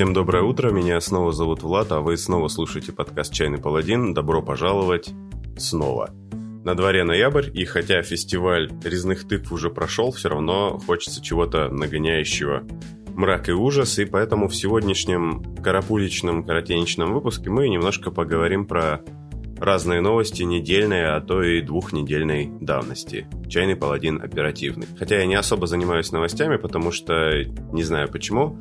Всем доброе утро, меня снова зовут Влад, а вы снова слушаете подкаст «Чайный паладин». Добро пожаловать снова. На дворе ноябрь, и хотя фестиваль резных тыкв уже прошел, все равно хочется чего-то нагоняющего мрак и ужас, и поэтому в сегодняшнем коротенечном выпуске мы немножко поговорим про разные новости недельной, а то и двухнедельной давности. Чайный паладин оперативный. Хотя я не особо занимаюсь новостями, потому что не знаю почему,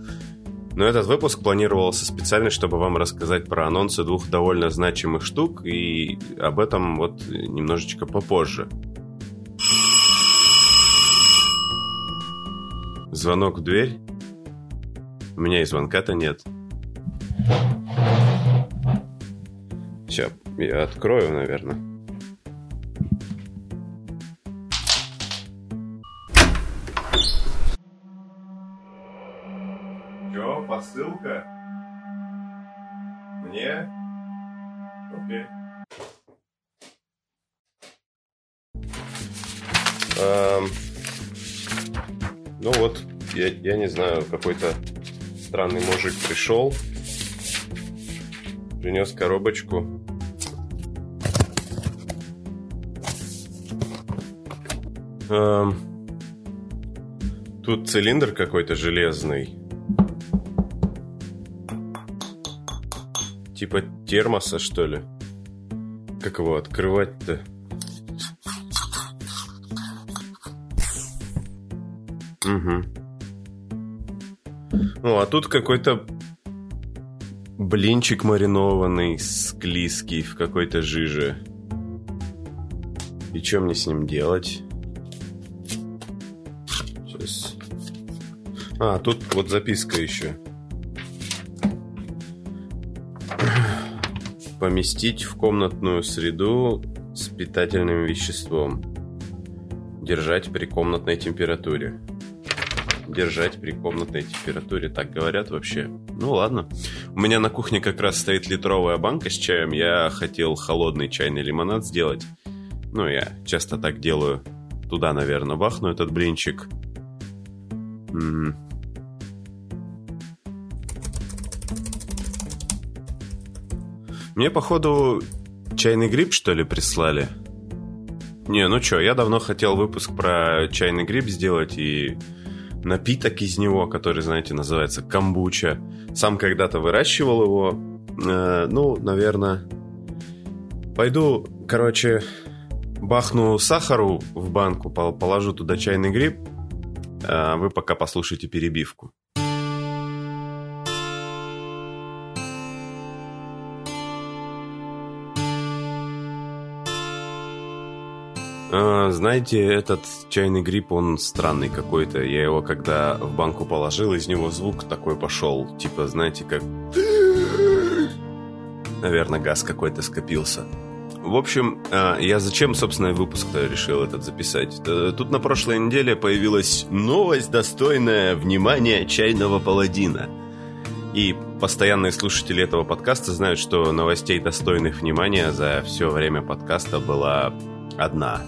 но этот выпуск планировался специально, чтобы вам рассказать про анонсы двух довольно значимых штук, и об этом вот немножечко попозже. Звонок в дверь. У меня и звонка-то нет. Все, я открою, наверное. Чё, посылка? Мне? Окей. Ну вот, я не знаю, какой-то странный мужик пришел, принес коробочку. Тут цилиндр какой-то железный, типа термоса, что ли. Как его открывать-то? Угу. Ну, а тут какой-то блинчик маринованный, склизкий, в какой-то жиже. И что мне с ним делать? Сейчас. А, тут вот записка еще. Поместить в комнатную среду с питательным веществом. Держать при комнатной температуре. Держать при комнатной температуре. Так говорят вообще. Ну ладно. У меня на кухне как раз стоит литровая банка с чаем. Я хотел холодный чайный лимонад сделать. Ну, я часто так делаю. Туда, наверное, бахну этот блинчик. Мне, походу, чайный гриб, что ли, прислали? Не, ну чё, я давно хотел выпуск про чайный гриб сделать и напиток из него, который, знаете, называется камбуча. Сам когда-то выращивал его. Ну, наверное, пойду, короче, бахну сахару в банку, положу туда чайный гриб. А вы пока послушайте перебивку. Знаете, этот чайный гриб, он странный какой-то. Я его, когда в банку положил, из него звук такой пошел. Типа, знаете, как... Наверное, газ какой-то скопился. В общем, я зачем, собственно, выпуск-то решил этот записать? Тут на прошлой неделе появилась новость, достойная внимания чайного паладина. И постоянные слушатели этого подкаста знают, что новостей, достойных внимания, за все время подкаста была одна.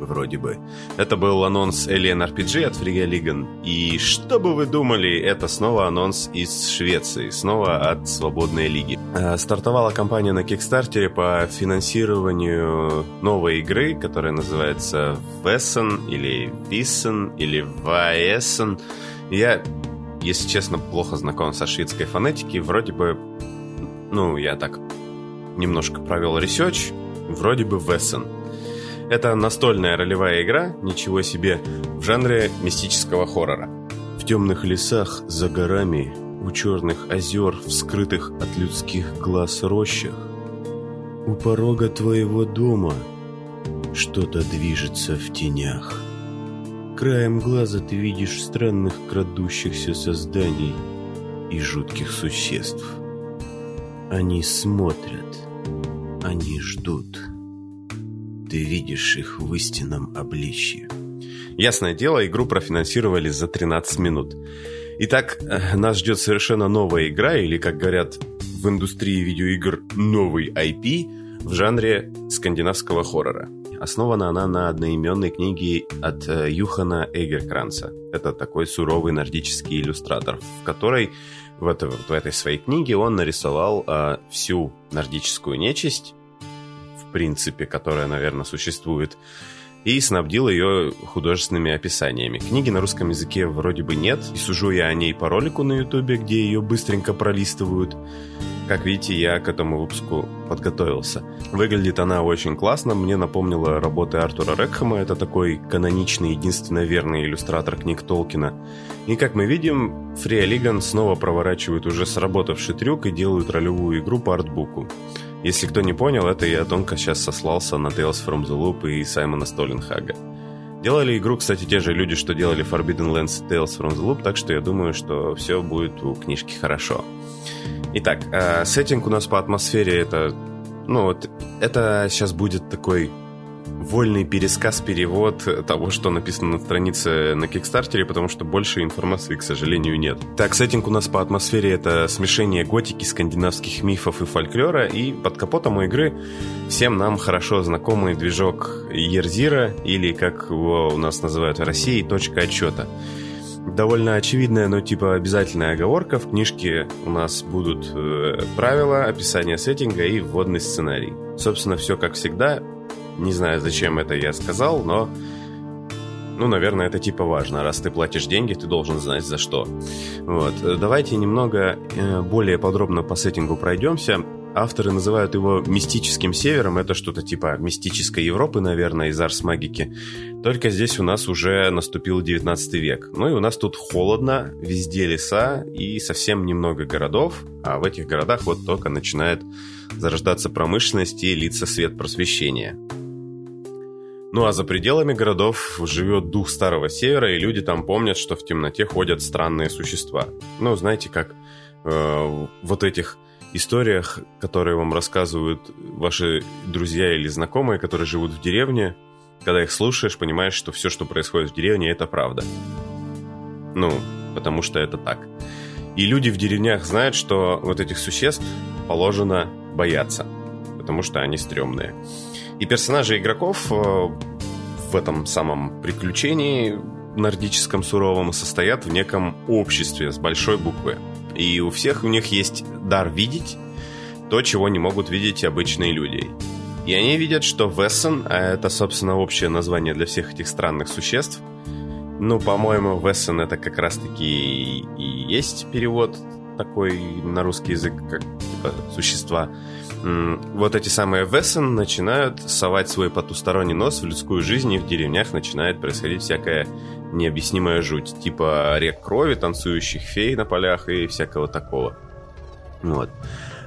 Вроде бы. Это был анонс Alien RPG от Free League. И что бы вы думали, это снова анонс из Швеции, снова от Свободной Лиги. Стартовала кампания на Kickstarter по финансированию новой игры, которая называется Vaesen или Vaesen или Vaesen. Я, если честно, плохо знаком со шведской фонетикой. Вроде бы, ну, я так немножко провел ресерч. Вроде бы Vaesen. Это настольная ролевая игра, ничего себе, в жанре мистического хоррора. В темных лесах, за горами, у черных озер, в скрытых от людских глаз рощах, у порога твоего дома что-то движется в тенях. Краем глаза ты видишь странных крадущихся созданий и жутких существ. Они смотрят, они ждут. Ты видишь их в истинном обличье. Ясное дело, игру профинансировали за 13 минут. Итак, нас ждет совершенно новая игра, или, как говорят в индустрии видеоигр, новый IP в жанре скандинавского хоррора. Основана она на одноименной книге от Юхана Эгеркранца. Это такой суровый нордический иллюстратор, в которой в этой своей книге он нарисовал всю нордическую нечисть, в принципе, которая, наверное, существует, и снабдил ее художественными описаниями. Книги на русском языке вроде бы нет, и сужу я о ней по ролику на Ютубе, где ее быстренько пролистывают. Как видите, я к этому выпуску подготовился. Выглядит она очень классно, мне напомнила работы Артура Рекхама, это такой каноничный, единственно верный иллюстратор книг Толкина. И как мы видим, Free League снова проворачивает уже сработавший трюк и делают ролевую игру по артбуку. Если кто не понял, это я тонко сейчас сослался на Tales from the Loop и Саймона Столенхага. Делали игру, кстати, те же люди, что делали Forbidden Lands и Tales from the Loop, так что я думаю, что все будет у книжки хорошо. Итак, сеттинг у нас по атмосфере это... Ну вот, это сейчас будет такой вольный пересказ, перевод того, что написано на странице на Кикстартере, потому что больше информации, к сожалению, нет. Так, сеттинг у нас по атмосфере это смешение готики, скандинавских мифов и фольклора, и под капотом у игры всем нам хорошо знакомый движок Ерзира, или, как его у нас называют в России, точка отсчета. Довольно очевидная, но типа обязательная оговорка. В книжке у нас будут правила, описание сеттинга и вводный сценарий. Собственно, все как всегда. Не знаю, зачем это я сказал, но... Ну, наверное, это типа важно. Раз ты платишь деньги, ты должен знать за что. Вот. Давайте немного более подробно по сеттингу пройдемся. Авторы называют его мистическим севером. Это что-то типа мистической Европы, наверное, из Арс Магики. Только здесь у нас уже наступил 19 век. Ну и у нас тут холодно, везде леса и совсем немного городов. А в этих городах вот только начинает зарождаться промышленность и литься свет просвещения. Ну а за пределами городов живет дух Старого Севера, и люди там помнят, что в темноте ходят странные существа. Ну, знаете, как вот этих историях, которые вам рассказывают ваши друзья или знакомые, которые живут в деревне, когда их слушаешь, понимаешь, что все, что происходит в деревне, это правда. Ну, потому что это так. И люди в деревнях знают, что вот этих существ положено бояться, потому что они стрёмные. И персонажи игроков в этом самом приключении нордическом суровом состоят в неком обществе с большой буквы. И у всех у них есть дар видеть то, чего не могут видеть обычные люди. И они видят, что Vaesen, а это, собственно, общее название для всех этих странных существ. Ну, по-моему, Vaesen это как раз-таки и есть перевод такой на русский язык, как типа существа. Вот эти самые Vaesen начинают совать свой потусторонний нос в людскую жизнь, и в деревнях начинает происходить всякая необъяснимая жуть, типа рек крови, танцующих фей на полях и всякого такого. Вот.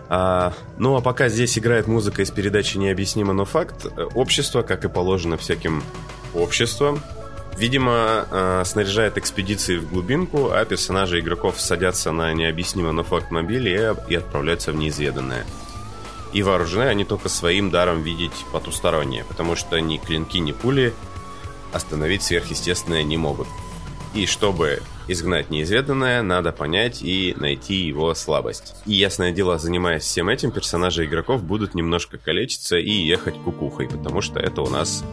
Ну а пока здесь играет музыка из передачи «Необъяснимо, но факт», общество, как и положено всяким обществам, видимо, снаряжает экспедиции в глубинку, а персонажи игроков садятся на «Необъяснимо, но факт» мобиле и отправляются в неизведанное. И вооружены они только своим даром видеть потустороннее, потому что ни клинки, ни пули остановить сверхъестественное не могут. И чтобы изгнать неизведанное, надо понять и найти его слабость. И, ясное дело, занимаясь всем этим, персонажи игроков будут немножко калечиться и ехать кукухой, потому что это у нас,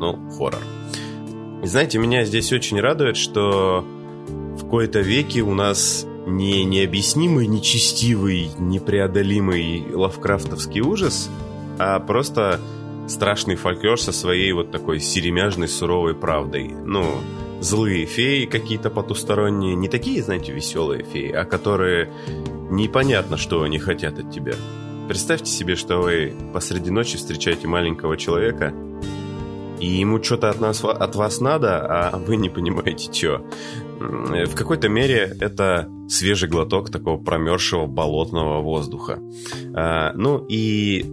ну, хоррор. И знаете, меня здесь очень радует, что в кои-то веки у нас... не необъяснимый, нечестивый, непреодолимый лавкрафтовский ужас, а просто страшный фольклор со своей вот такой серемяжной суровой правдой. Ну, злые феи какие-то потусторонние, не такие, знаете, веселые феи, а которые непонятно, что они хотят от тебя. Представьте себе, что вы посреди ночи встречаете маленького человека, и ему что-то от вас надо, а вы не понимаете, что. В какой-то мере это свежий глоток такого промерзшего болотного воздуха. Ну и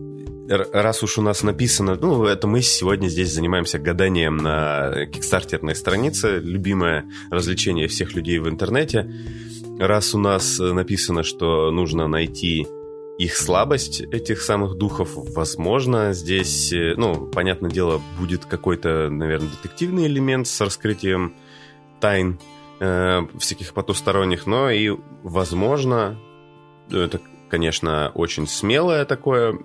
раз уж у нас написано... Ну, это мы сегодня здесь занимаемся гаданием на кикстартерной странице. Любимое развлечение всех людей в интернете. Раз у нас написано, что нужно найти... их слабость, этих самых духов, возможно, здесь, ну, понятное дело, будет какой-то, наверное, детективный элемент с раскрытием тайн всяких потусторонних, но и, возможно, это, конечно, очень смелое такое,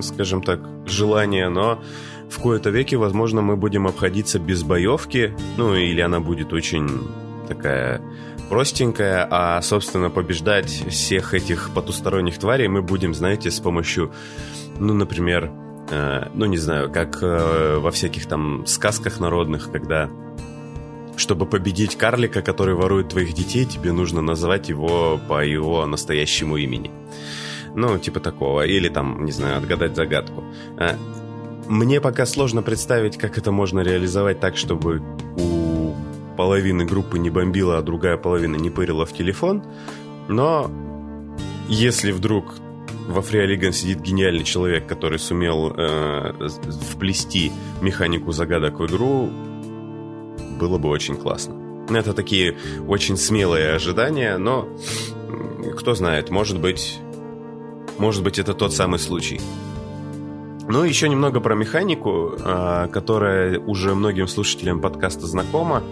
скажем так, желание, но в кои-то веки, возможно, мы будем обходиться без боевки, ну, или она будет очень... такая простенькая, а, собственно, побеждать всех этих потусторонних тварей мы будем, знаете, с помощью, ну, например, ну, не знаю, как во всяких там сказках народных, когда... Чтобы победить карлика, который ворует твоих детей, тебе нужно назвать его по его настоящему имени. Ну, типа такого. Или там, не знаю, отгадать загадку. Мне пока сложно представить, как это можно реализовать так, чтобы у половины группы не бомбило, а другая половина не пырила в телефон. Но если вдруг во Free League сидит гениальный человек, который сумел вплести механику загадок в игру... Было бы очень классно. Это такие очень смелые ожидания, но кто знает, может быть, это тот самый случай. Ну, еще немного про механику, которая уже многим слушателям подкаста знакома.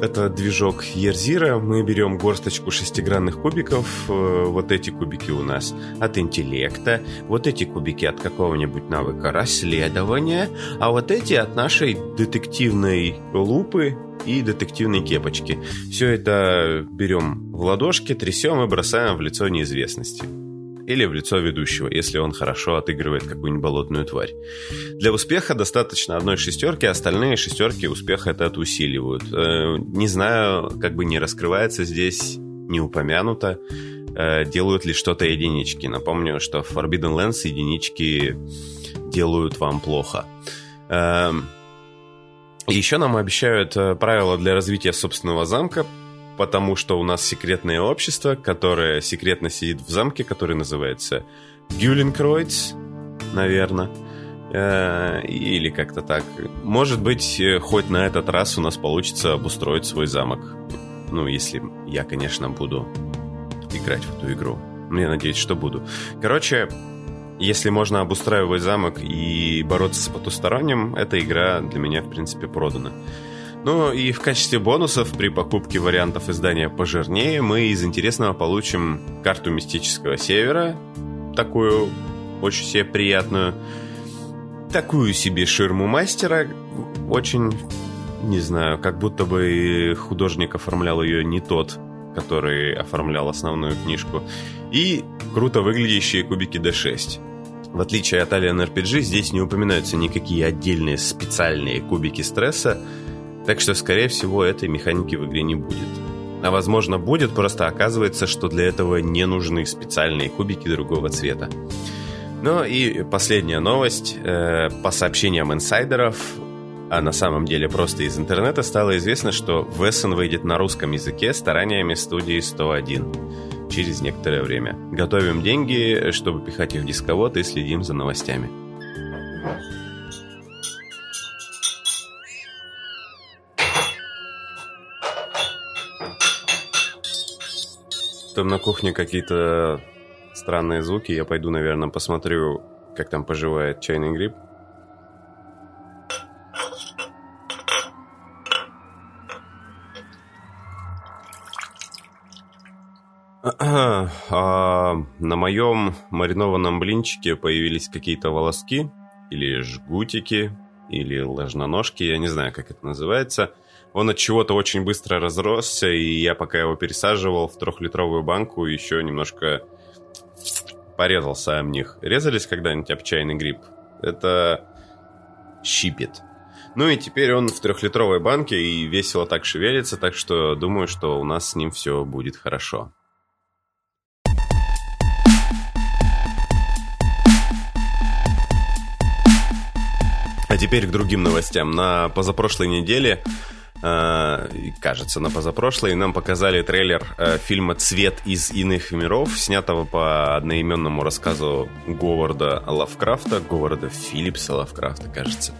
Это движок Ерзира. Мы берем горсточку шестигранных кубиков. Вот эти кубики у нас от интеллекта. Вот эти кубики от какого-нибудь навыка расследования. А вот эти от нашей детективной лупы и детективной кепочки. Все это берем в ладошки, трясем и бросаем в лицо неизвестности. Или в лицо ведущего, если он хорошо отыгрывает какую-нибудь болотную тварь. Для успеха достаточно одной шестерки, остальные шестерки успеха это усиливают. Не знаю, как бы не раскрывается здесь, не упомянуто, делают ли что-то единички. Напомню, что в Forbidden Lands единички делают вам плохо. Еще нам обещают правила для развития собственного замка, потому что у нас секретное общество, которое секретно сидит в замке, который называется Гюлинкроидс, наверное, или как-то так. Может быть, хоть на этот раз у нас получится обустроить свой замок. Ну, если я, конечно, буду играть в эту игру. Я надеюсь, что буду. Короче, если можно обустраивать замок и бороться с потусторонним, эта игра для меня, в принципе, продана. Ну и в качестве бонусов при покупке вариантов издания пожирнее мы из интересного получим карту мистического севера, такую очень себе приятную, такую себе ширму мастера, очень, не знаю, как будто бы художник оформлял ее не тот, который оформлял основную книжку, и круто выглядящие кубики D6. В отличие от Alien RPG, здесь не упоминаются никакие отдельные специальные кубики стресса, так что, скорее всего, этой механики в игре не будет. А возможно будет, просто оказывается, что для этого не нужны специальные кубики другого цвета. Ну и последняя новость. По сообщениям инсайдеров, а на самом деле просто из интернета, стало известно, что Vaesen выйдет на русском языке стараниями студии 101 через некоторое время. Готовим деньги, чтобы пихать их в дисковод, и следим за новостями. Там на кухне какие-то странные звуки. Я пойду, наверное, посмотрю, как там поживает чайный гриб. На моем маринованном блинчике появились какие-то волоски, или жгутики, или ложноножки. Я не знаю, как это называется. Он от чего-то очень быстро разросся, и я, пока его пересаживал в 3-литровую банку, еще немножко порезался об них. Резались когда-нибудь об чайный гриб? Это щипет. Ну и теперь он в 3-литровой банке и весело так шевелится, так что думаю, что у нас с ним все будет хорошо. А теперь к другим новостям. На позапрошлой неделе... кажется, на позапрошлой нам показали трейлер фильма «Цвет из иных миров», снятого по одноименному рассказу Говарда Лавкрафта, Говарда Филлипса Лавкрафта, кажется.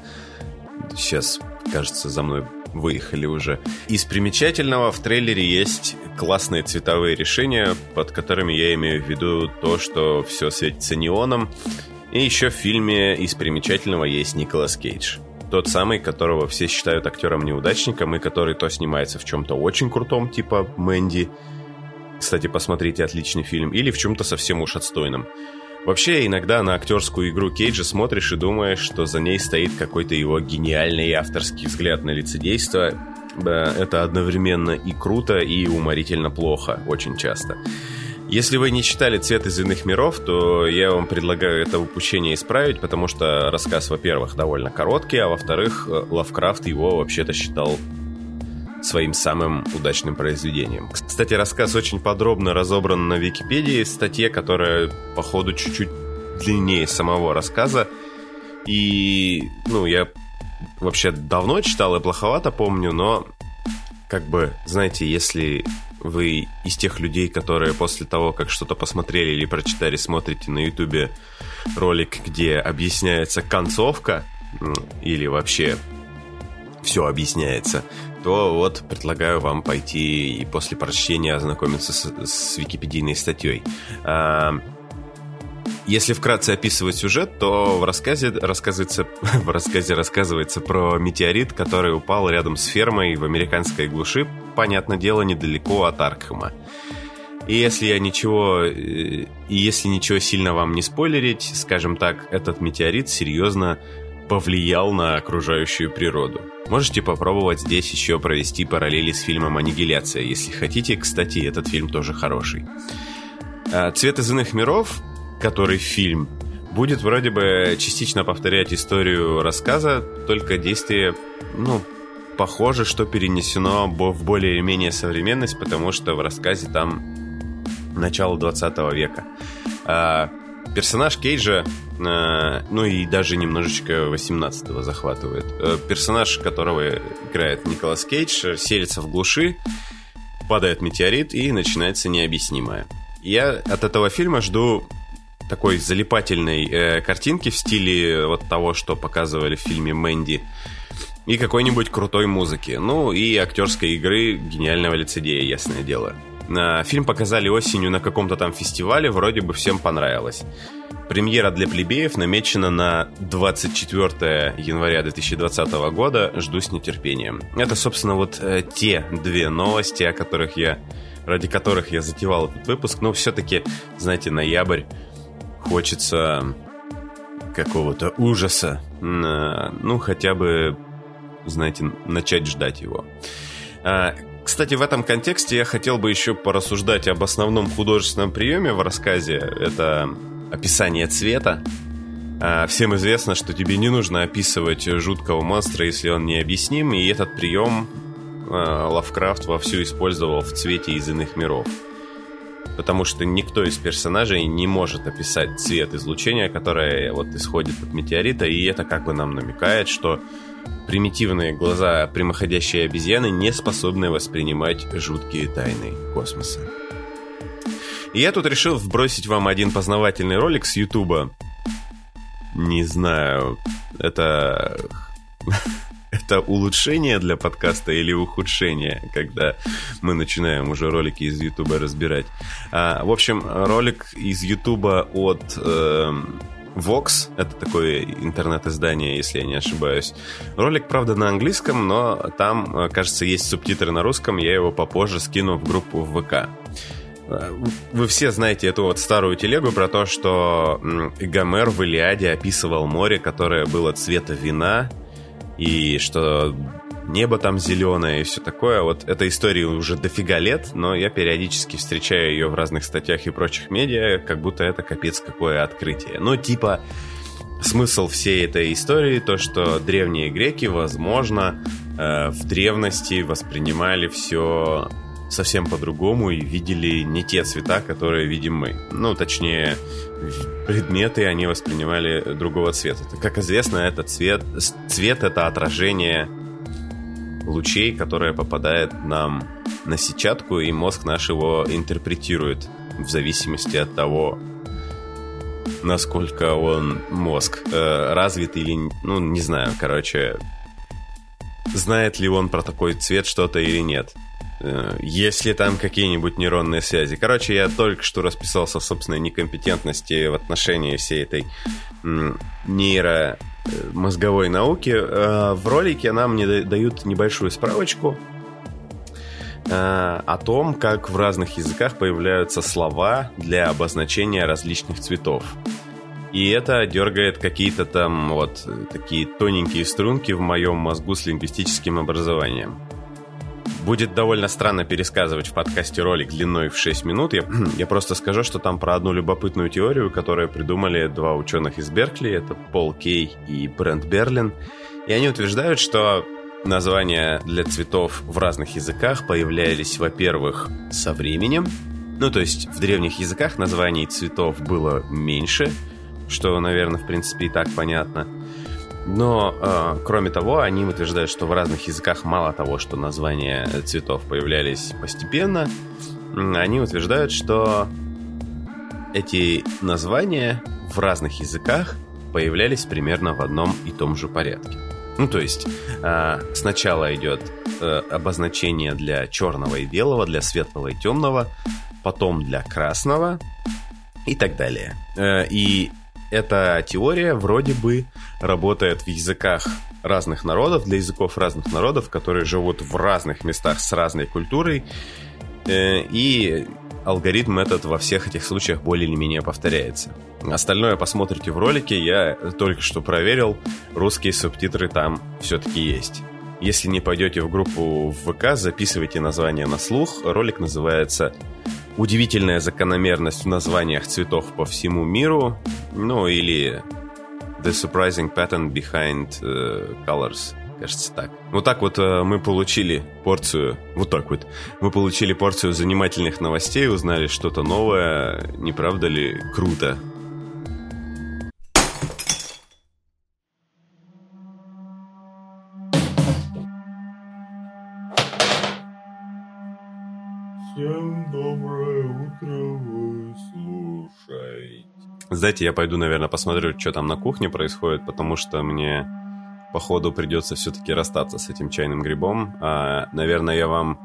Сейчас, кажется, за мной выехали уже. Из примечательного в трейлере есть классные цветовые решения, под которыми я имею в виду то, что все светится неоном. И еще в фильме из примечательного есть Николас Кейдж. Тот самый, которого все считают актером-неудачником, и который то снимается в чем-то очень крутом, типа Мэнди. Кстати, посмотрите, отличный фильм. Или в чем-то совсем уж отстойном. Вообще, иногда на актерскую игру Кейджа смотришь и думаешь, что за ней стоит какой-то его гениальный авторский взгляд на лицедейство это одновременно и круто, и уморительно плохо очень часто. Если вы не читали «Цвет из иных миров», то я вам предлагаю это упущение исправить, потому что рассказ, во-первых, довольно короткий, а во-вторых, Лавкрафт его вообще-то считал своим самым удачным произведением. Кстати, рассказ очень подробно разобран на Википедии, статье, которая, походу, чуть-чуть длиннее самого рассказа. И, я вообще давно читал и плоховато помню, но, знаете, если вы из тех людей, которые после того, как что-то посмотрели или прочитали, смотрите на Ютубе ролик, где объясняется концовка, или вообще все объясняется, то вот предлагаю вам пойти и после прочтения ознакомиться с википедийной статьей. Если вкратце описывать сюжет, то в рассказе рассказывается про метеорит, который упал рядом с фермой в американской глуши, понятное дело, недалеко от Аркхэма. И если ничего сильно вам не спойлерить, скажем так, этот метеорит серьезно повлиял на окружающую природу. Можете попробовать здесь еще провести параллели с фильмом «Аннигиляция», если хотите. Кстати, этот фильм тоже хороший. «Цвет из иных миров», который фильм, будет вроде бы частично повторять историю рассказа, только действие, похоже, что перенесено в более-менее современность, потому что в рассказе там начало 20 века. Персонаж Кейджа, и даже немножечко 18-го захватывает. Персонаж, которого играет Николас Кейдж, селится в глуши, падает метеорит и начинается необъяснимое. Я от этого фильма жду такой залипательной картинки в стиле вот того, что показывали в фильме «Мэнди», и какой-нибудь крутой музыки. И актерской игры гениального лицедея, ясное дело. Фильм показали осенью на каком-то там фестивале, вроде бы всем понравилось. Премьера для плебеев намечена на 24 января 2020 года, жду с нетерпением. Это, собственно, вот те две новости, ради которых я затевал этот выпуск, но все-таки, знаете, ноябрь, хочется какого-то ужаса, хотя бы, знаете, начать ждать его. Кстати, в этом контексте я хотел бы еще порассуждать об основном художественном приеме в рассказе. Это описание цвета. Всем известно, что тебе не нужно описывать жуткого монстра, если он необъясним, и этот прием Лавкрафт вовсю использовал в «Цвете из иных миров». Потому что никто из персонажей не может описать цвет излучения, которое вот исходит от метеорита, и это как бы нам намекает, что примитивные глаза прямоходящей обезьяны не способны воспринимать жуткие тайны космоса. И я тут решил вбросить вам один познавательный ролик с Ютуба. Не знаю, это улучшение для подкаста или ухудшение, когда мы начинаем уже ролики из Ютуба разбирать. В общем, ролик из Ютуба от Vox, это такое интернет-издание, если я не ошибаюсь. Ролик, правда, на английском, но там, кажется, есть субтитры на русском, я его попозже скину в группу в ВК. Вы все знаете эту вот старую телегу про то, что Гомер в «Илиаде» описывал море, которое было цвета вина, и что небо там зеленое и все такое. Вот эта история уже дофига лет, но я периодически встречаю ее в разных статьях и прочих медиа, как будто это капец какое открытие. Смысл всей этой истории то, что древние греки, возможно, в древности воспринимали все совсем по-другому и видели не те цвета, которые видим мы. Точнее, предметы они воспринимали другого цвета. Как известно, этот цвет — это отражение лучей, которые попадают нам на сетчатку, и мозг наш его интерпретирует в зависимости от того, насколько он мозг развит или... не знаю, знает ли он про такой цвет что-то или нет. Есть ли там какие-нибудь нейронные связи. Я только что расписался в собственной некомпетентности в отношении всей этой нейромозговой науки. В ролике нам дают небольшую справочку о том, как в разных языках появляются слова для обозначения различных цветов. И это дергает какие-то там вот такие тоненькие струнки в моем мозгу с лингвистическим образованием. Будет довольно странно пересказывать в подкасте ролик длиной в 6 минут. Я просто скажу, что там про одну любопытную теорию, которую придумали два ученых из Беркли. Это Пол Кей и Брент Берлин. И они утверждают, что названия для цветов в разных языках появлялись, во-первых, со временем. Ну, то есть в древних языках названий цветов было меньше, что, наверное, в принципе и так понятно. Но, кроме того, они утверждают, что в разных языках мало того, что названия цветов появлялись постепенно, они утверждают, что эти названия в разных языках появлялись примерно в одном и том же порядке. Ну, то есть сначала идет обозначение для черного и белого, для светлого и темного, потом для красного и так далее. И эта теория вроде бы работает в языках разных народов, для языков разных народов, которые живут в разных местах с разной культурой. И алгоритм этот во всех этих случаях более или менее повторяется. Остальное посмотрите в ролике, я только что проверил, русские субтитры там все-таки есть. Если не пойдете в группу в ВК, записывайте название на слух. Ролик называется «Удивительная закономерность в названиях цветов по всему миру», ну или «The surprising pattern behind colors», кажется так. Вот так вот мы получили порцию, занимательных новостей, узнали что-то новое, не правда ли круто? Всем доброе утро, вы слушаете. Знаете, я пойду, наверное, посмотрю, что там на кухне происходит, потому что мне, походу, придется все-таки расстаться с этим чайным грибом. Наверное, я вам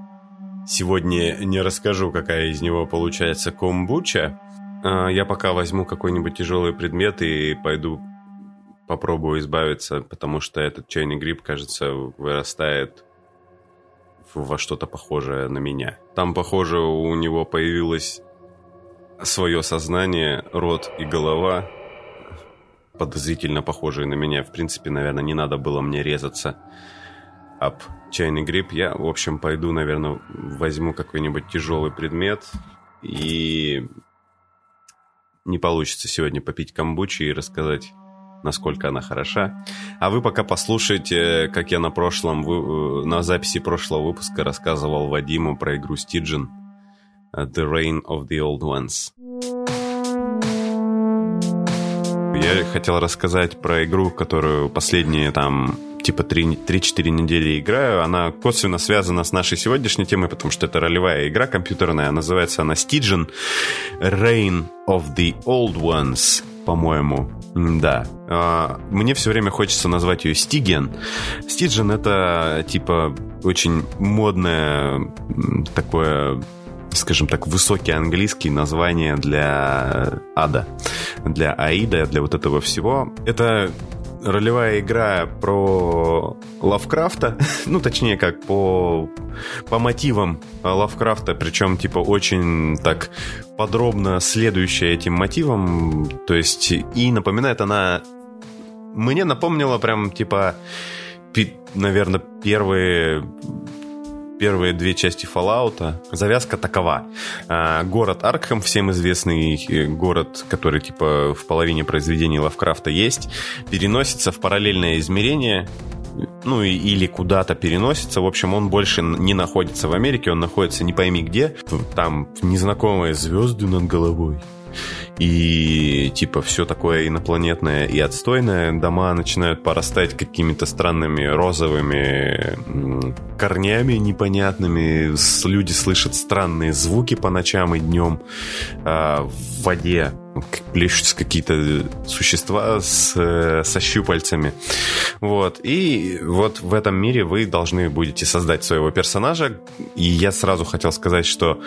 сегодня не расскажу, какая из него получается комбуча. Я пока возьму какой-нибудь тяжелый предмет и пойду попробую избавиться, потому что этот чайный гриб, кажется, вырастает во что-то похожее на меня. Там, похоже, у него появилось свое сознание, рот и голова, подозрительно похожие на меня. В принципе, наверное, не надо было мне резаться об чайный гриб. Я, в общем, пойду, наверное, возьму какой-нибудь тяжелый предмет, и не получится сегодня попить камбучи и рассказать, насколько она хороша. А вы пока послушайте, как я на записи прошлого выпуска рассказывал Вадиму про игру Stygian: The Reign of the Old Ones. Я хотел рассказать про игру, которую последние там типа 3-4 недели играю. Она косвенно связана с нашей сегодняшней темой, потому что это ролевая игра компьютерная. Называется она Stygian: Reign of the Old Ones, по-моему. Да. Мне все время хочется назвать ее Stygian. Stygian — это типа очень модное такое, скажем так, высокий английский название для ада, для аида, для вот этого всего. Это ролевая игра про Лавкрафта, ну, точнее, как по мотивам Лавкрафта, причем, типа, очень так подробно следующая этим мотивам, то есть, и напоминает она... Мне напомнила прям, типа, наверное, первые две части Fallout'а. Завязка такова. Город Аркхэм, всем известный город, который типа в половине произведений Лавкрафта есть, переносится в параллельное измерение, ну или куда-то переносится. В общем, он больше не находится в Америке, он находится не пойми где. Там незнакомые звезды над головой. И типа все такое инопланетное и отстойное. Дома начинают порастать какими-то странными розовыми корнями непонятными. Люди слышат странные звуки по ночам и днем. В воде плещутся какие-то существа со щупальцами. Вот. И вот в этом мире вы должны будете создать своего персонажа. И я сразу хотел сказать, что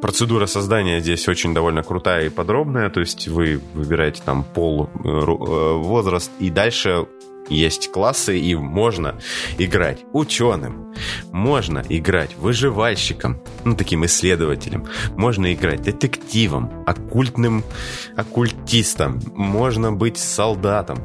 процедура создания здесь очень довольно крутая и подробная. То есть вы выбираете там пол, возраст, и дальше есть классы, и можно играть ученым, можно играть выживальщиком, ну, таким исследователем, можно играть детективом, оккультистом, можно быть солдатом.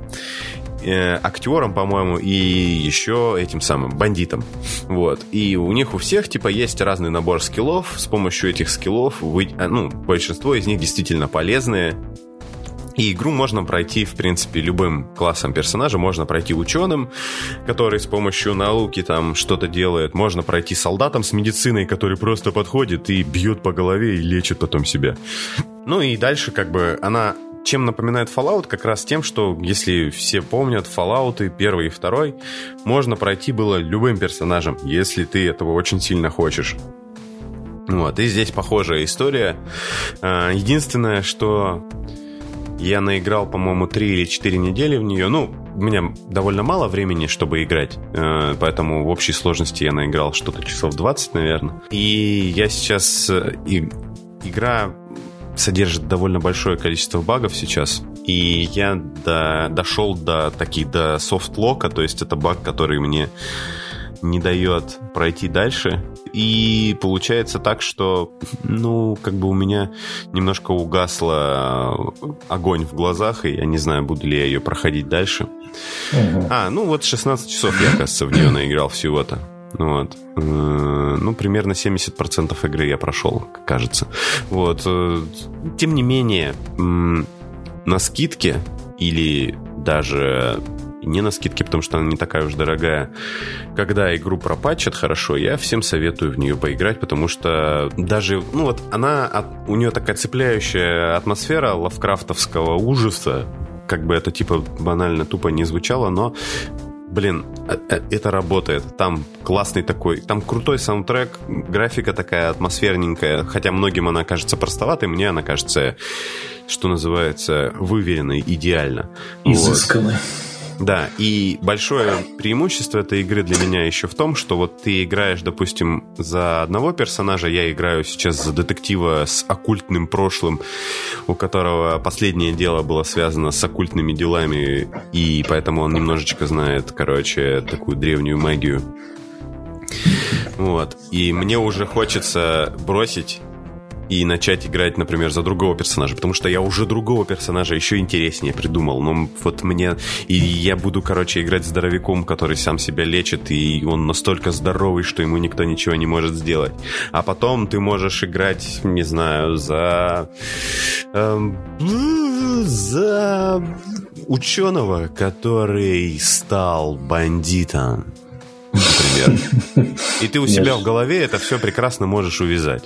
актером, по-моему, и еще этим самым бандитом. Вот. И у них у всех, типа, есть разный набор скиллов. С помощью этих скиллов, большинство из них действительно полезные. И игру можно пройти, в принципе, любым классом персонажа. Можно пройти ученым, который с помощью науки там что-то делает. Можно пройти солдатом с медициной, который просто подходит и бьет по голове и лечит потом себя. Ну и дальше, как бы, она... Чем напоминает Fallout? Как раз тем, что, если все помнят, Fallout 1 и 2 можно пройти было любым персонажем, если ты этого очень сильно хочешь. Вот, и здесь похожая история. Единственное, что я наиграл, по-моему, 3 или 4 недели в нее. Ну, у меня довольно мало времени, чтобы играть, поэтому в общей сложности я наиграл что-то часов 20, наверное. И я сейчас... Игра... содержит довольно большое количество багов сейчас. И я дошел до софтлока, то есть это баг, который мне не дает пройти дальше. И получается так, что, у меня немножко угасло огонь в глазах, и я не знаю, буду ли я ее проходить дальше. Угу. 16 часов я, кажется, в нее наиграл всего-то. Вот. Примерно 70% игры я прошел, кажется. Вот. Тем не менее, на скидке или даже не на скидке, потому что она не такая уж дорогая, когда игру пропатчат хорошо, я всем советую в нее поиграть, потому что даже, у нее такая цепляющая атмосфера лавкрафтовского ужаса, как бы это типа банально тупо не звучало, но блин, это работает. Там классный такой, там крутой саундтрек, графика такая атмосферненькая, хотя многим она кажется простоватой, мне она кажется, что называется, выверенной идеально. Изысканной. Вот. Да, и большое преимущество этой игры для меня еще в том, что вот ты играешь, допустим, за одного персонажа, я играю сейчас за детектива с оккультным прошлым, у которого последнее дело было связано с оккультными делами, и поэтому он немножечко знает, такую древнюю магию. Вот. И мне уже хочется бросить и начать играть, например, за другого персонажа, потому что я уже другого персонажа еще интереснее придумал. Но вот мне... И я буду, играть здоровяком, который сам себя лечит, и он настолько здоровый, что ему никто ничего не может сделать. А потом ты можешь играть, не знаю, за ученого, который стал бандитом, например. И ты у себя в голове это все прекрасно можешь увязать.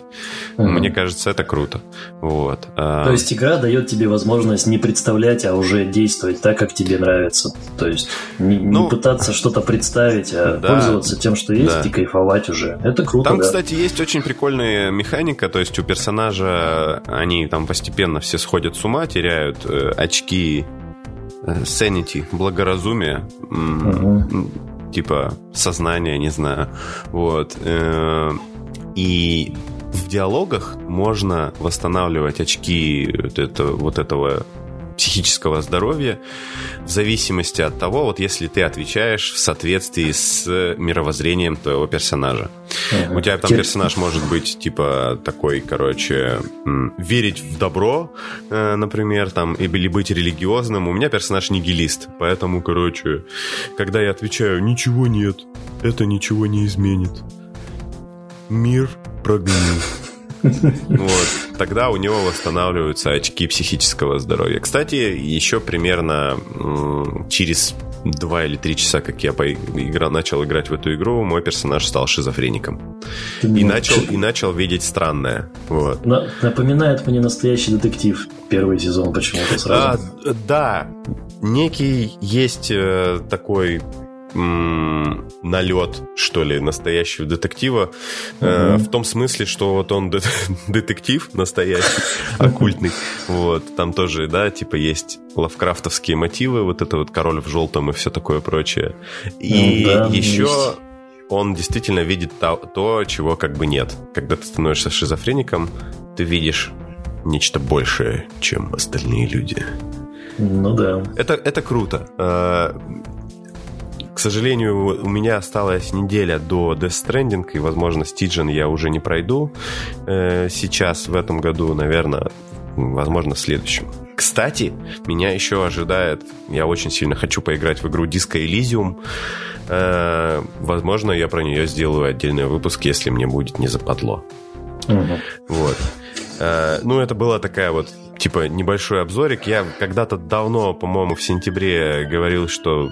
Мне кажется, это круто. Вот. То есть игра дает тебе возможность не представлять, а уже действовать так, как тебе нравится. То есть не пытаться что-то представить, а пользоваться тем, что есть, и кайфовать уже. Это круто. Там, кстати, есть очень прикольная механика. То есть у персонажа они там постепенно все сходят с ума, теряют очки sanity, благоразумия. Типа сознание, не знаю. Вот. И в диалогах можно восстанавливать очки этого психического здоровья в зависимости от того, вот если ты отвечаешь в соответствии с мировоззрением твоего персонажа. У тебя там персонаж может быть типа такой, верить в добро, например, там, или быть религиозным. У меня персонаж нигилист, поэтому, когда я отвечаю «ничего нет, это ничего не изменит, мир прогнил», вот, тогда у него восстанавливаются очки психического здоровья. Кстати, еще примерно через 2 или 3 часа, как я начал играть в эту игру, мой персонаж стал шизофреником. И начал видеть странное. Вот. Напоминает мне «Настоящий детектив», первый сезон почему-то сразу. Да, некий есть такой... налет, что ли, настоящего детектива, в том смысле, что вот он детектив настоящий, оккультный. Вот, там тоже, да, типа есть лавкрафтовские мотивы, вот это вот «Король в желтом» и все такое прочее. И еще он действительно видит то, чего как бы нет. Когда ты становишься шизофреником, ты видишь нечто большее, чем остальные люди. Ну да. Это круто. К сожалению, у меня осталась неделя до Death Stranding, и, возможно, Stygian я уже не пройду сейчас, в этом году, наверное, возможно, в следующем. Кстати, меня еще ожидает, я очень сильно хочу поиграть в игру Disco Elysium. Возможно, я про нее сделаю отдельный выпуск, если мне будет не западло. Угу. Вот. Ну, это была такая вот, типа, небольшой обзорик. Я когда-то давно, по-моему, в сентябре говорил, что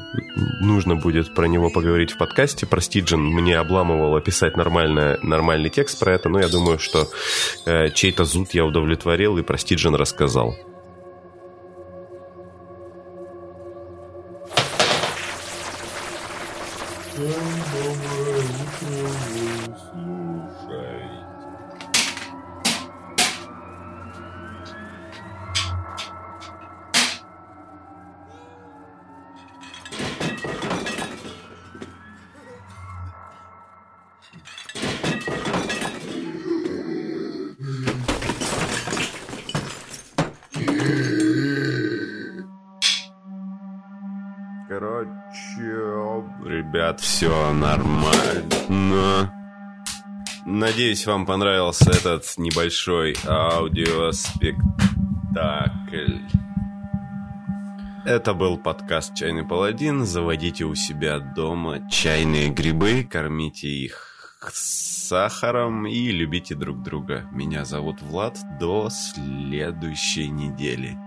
нужно будет про него поговорить в подкасте. Про Stygian мне обламывало писать нормальный текст про это. Но я думаю, что чей-то зуд я удовлетворил и про Stygian рассказал. Все нормально. Надеюсь, вам понравился этот небольшой аудиоспектакль. Это был подкаст «Чайный паладин». Заводите у себя дома чайные грибы, кормите их сахаром и любите друг друга. Меня зовут Влад. До следующей недели.